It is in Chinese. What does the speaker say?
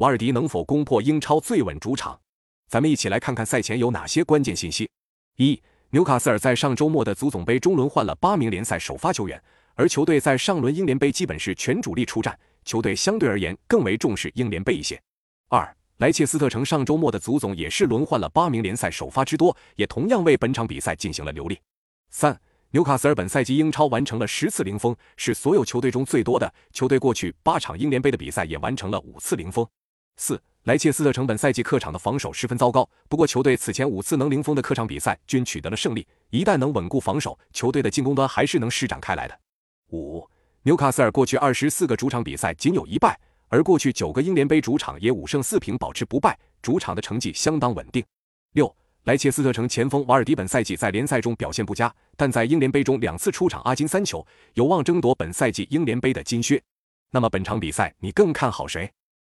瓦尔迪能否攻破英超最稳主场？咱们一起来看看赛前有哪些关键信息。一、纽卡斯尔在上周末的足总杯中轮换了8名联赛首发球员，而球队在上轮英联杯基本是全主力出战，球队相对而言更为重视英联杯一些。二、莱切斯特城上周末的足总也是轮换了8名联赛首发之多，也同样为本场比赛进行了留力。三、纽卡斯尔本赛季英超完成了10次零封，是所有球队中最多的。球队过去8场英联杯的比赛也完成了5次零封。四、莱切斯特城本赛季客场的防守十分糟糕，不过球队此前5次能零封的客场比赛均取得了胜利，一旦能稳固防守，球队的进攻端还是能施展开来的。五、纽卡斯尔过去24个主场比赛仅有1败。而过去9个英联杯主场也5胜4平保持不败，主场的成绩相当稳定。6. 莱切斯特城前锋瓦尔迪本赛季在联赛中表现不佳，但在英联杯中2次出场阿金3球，有望争夺本赛季英联杯的金靴。那么本场比赛你更看好谁？